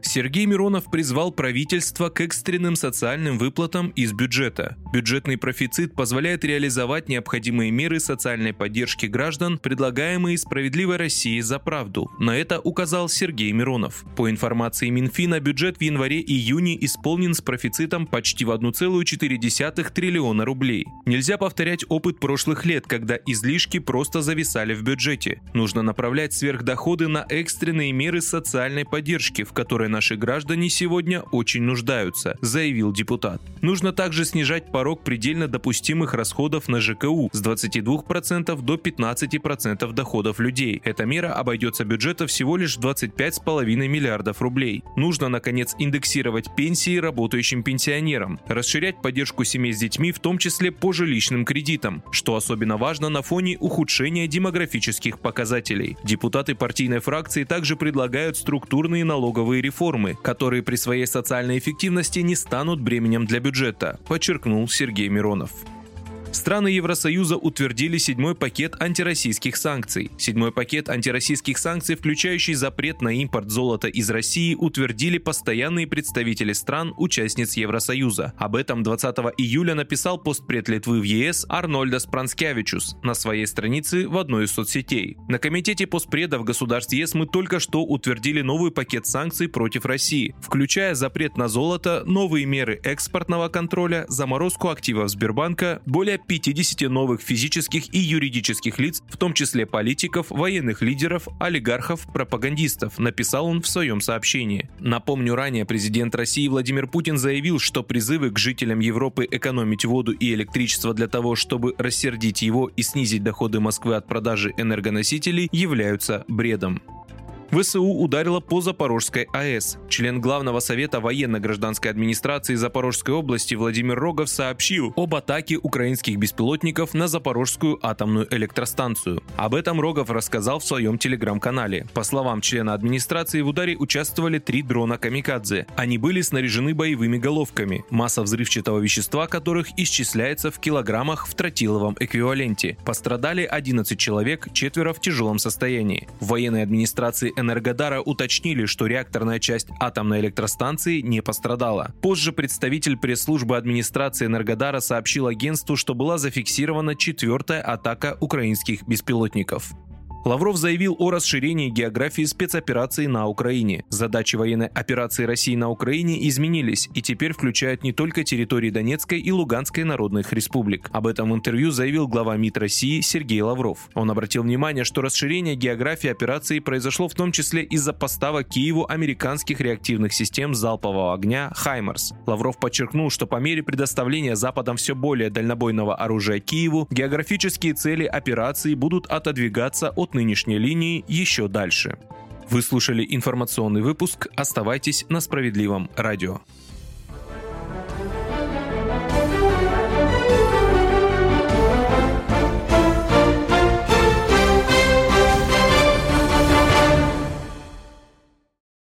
Сергей Миронов призвал правительство к экстренным социальным выплатам из бюджета. Бюджетный профицит позволяет реализовать необходимые меры социальной поддержки граждан, предлагаемые «Справедливой Россией за правду». На это указал Сергей Миронов. По информации Минфина, бюджет в январе-июне исполнен с профицитом почти в 1,4 триллиона рублей. Нельзя повторять опыт прошлых лет, когда излишки просто зависали в бюджете. Нужно направлять сверхдоходы на экстренные меры социальной поддержки, в которые наши граждане сегодня очень нуждаются, заявил депутат. Нужно также снижать порог предельно допустимых расходов на ЖКУ с 22% до 15% доходов людей. Эта мера обойдется бюджету всего лишь в 25,5 миллиардов рублей. Нужно, наконец, индексировать пенсии работающим пенсионерам, расширять поддержку семей с детьми, в том числе по жилищным кредитам, что особенно важно на фоне ухудшения демографических показателей. Депутаты партийной фракции также предлагают структурные налоговые реформы, которые при своей социальной эффективности не станут бременем для бюджета, подчеркнул Сергей Миронов. Страны Евросоюза утвердили седьмой пакет антироссийских санкций. Седьмой пакет антироссийских санкций, включающий запрет на импорт золота из России, утвердили постоянные представители стран-участниц Евросоюза. Об этом 20 июля написал постпред Литвы в ЕС Арнольд Пранскявичус на своей странице в одной из соцсетей. На комитете постпредов государств ЕС мы только что утвердили новый пакет санкций против России, включая запрет на золото, новые меры экспортного контроля, заморозку активов Сбербанка, более 50 новых физических и юридических лиц, в том числе политиков, военных лидеров, олигархов, пропагандистов, написал он в своем сообщении. Напомню, ранее президент России Владимир Путин заявил, что призывы к жителям Европы экономить воду и электричество для того, чтобы рассердить его и снизить доходы Москвы от продажи энергоносителей, являются бредом. ВСУ ударила по Запорожской АЭС. Член Главного совета военно-гражданской администрации Запорожской области Владимир Рогов сообщил об атаке украинских беспилотников на Запорожскую атомную электростанцию. Об этом Рогов рассказал в своем телеграм-канале. По словам члена администрации, в ударе участвовали 3 дрона «Камикадзе». Они были снаряжены боевыми головками, масса взрывчатого вещества которых исчисляется в килограммах в тротиловом эквиваленте. Пострадали 11 человек, 4 в тяжелом состоянии. В военной администрации Энергодара уточнили, что реакторная часть атомной электростанции не пострадала. Позже представитель пресс-службы администрации Энергодара сообщил агентству, что была зафиксирована 4-я атака украинских беспилотников. Лавров заявил о расширении географии спецоперации на Украине. Задачи военной операции России на Украине изменились и теперь включают не только территории Донецкой и Луганской народных республик. Об этом в интервью заявил глава МИД России Сергей Лавров. Он обратил внимание, что расширение географии операции произошло в том числе из-за поставок Киеву американских реактивных систем залпового огня «Хаймарс». Лавров подчеркнул, что по мере предоставления Западом все более дальнобойного оружия Киеву, географические цели операции будут отодвигаться от нынешней линии еще дальше. Вы слушали информационный выпуск. Оставайтесь на Справедливом радио.